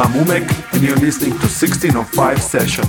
I'm Umek and you're listening to 1605 Sessions.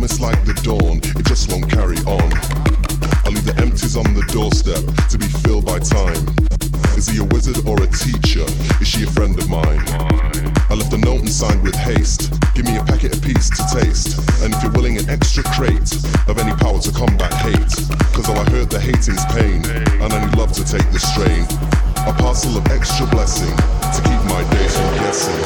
promise like the dawn, it just won't carry on. I'll leave the empties on the doorstep to be filled by time. Is he a wizard or a teacher? Is she a friend of mine? I left a note and signed with haste. Give me a packet apiece to taste. And if you're willing, an extra crate of any power to combat hate. Cause all I heard the hating's pain, and I need love to take the strain. A parcel of extra blessing to keep my days from guessing.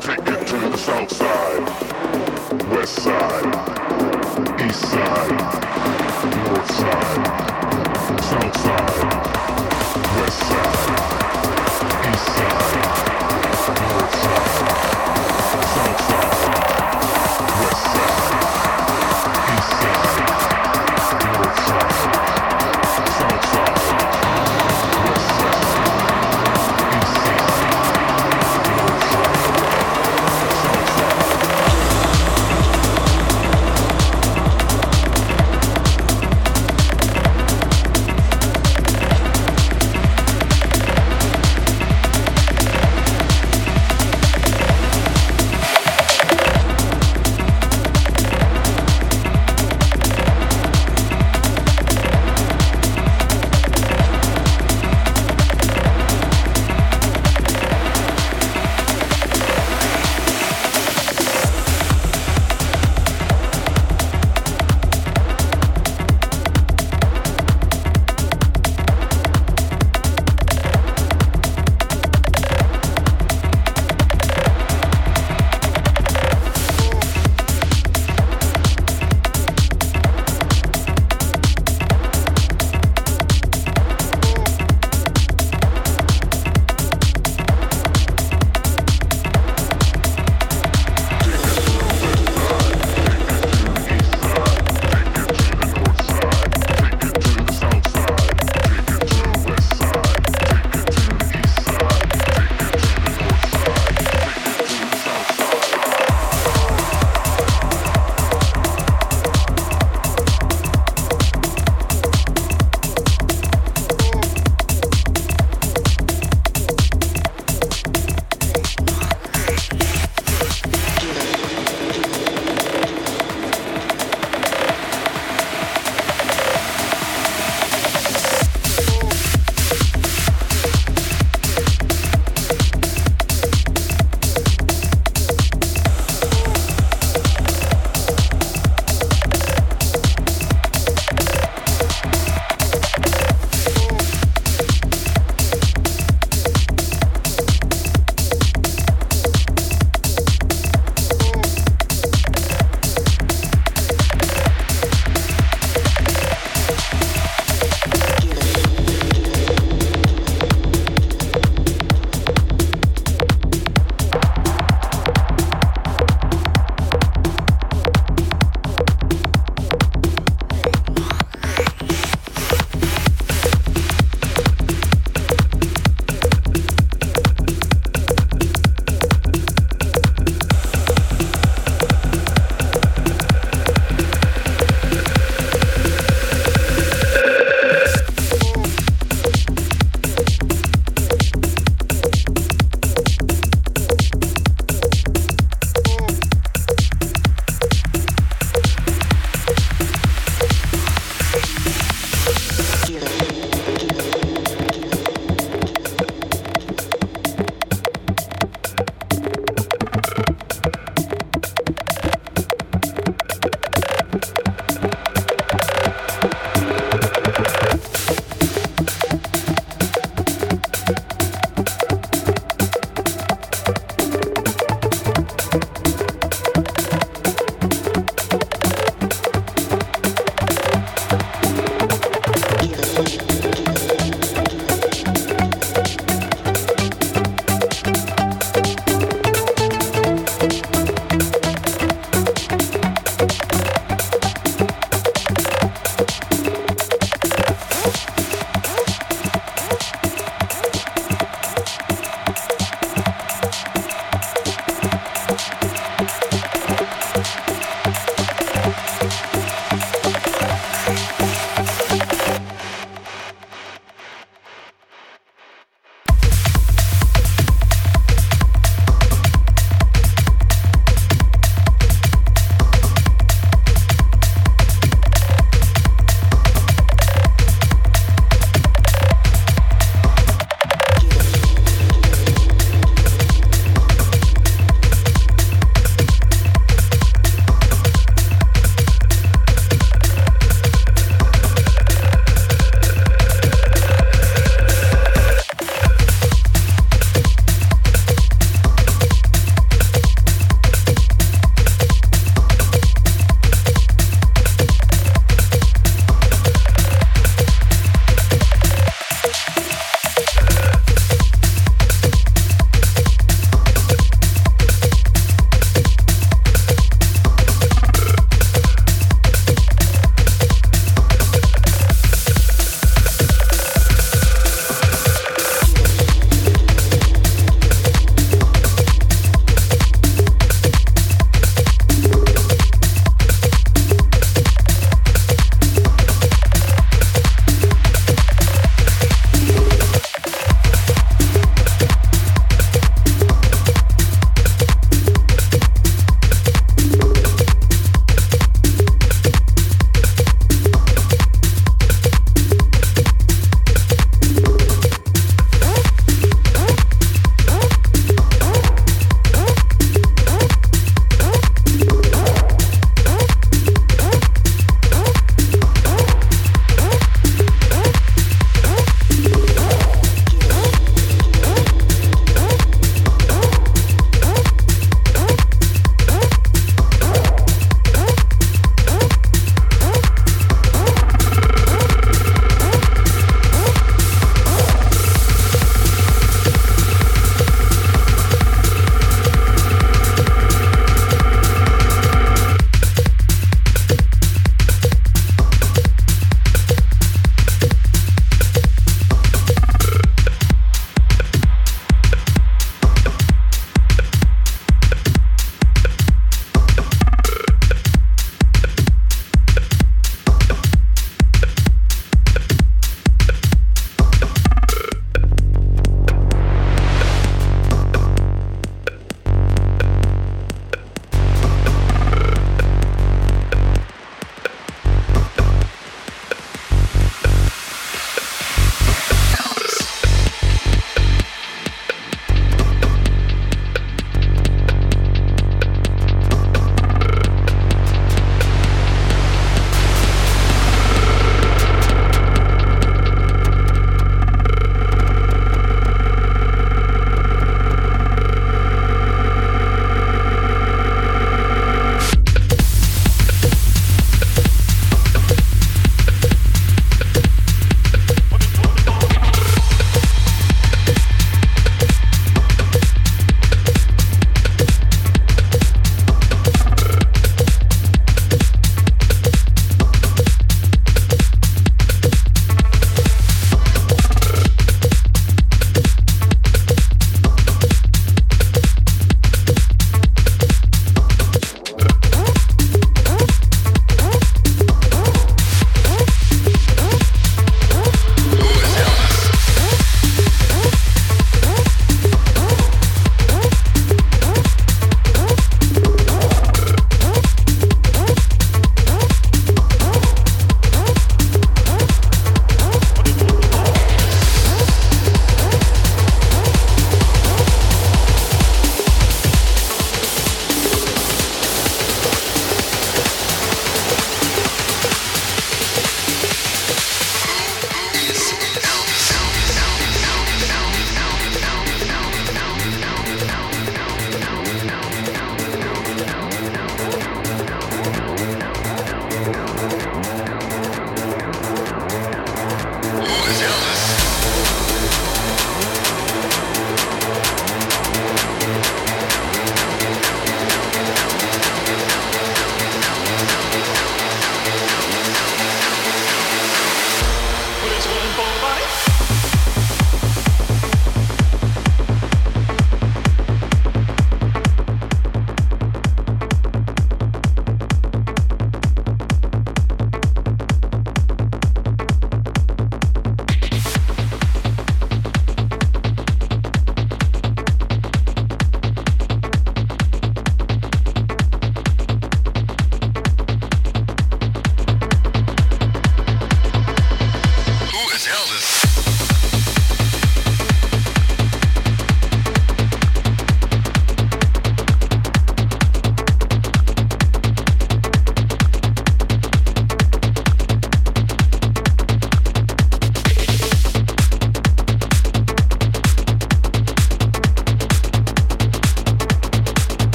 Take it to the south side, west side, east side, north side, south side, west side, east side.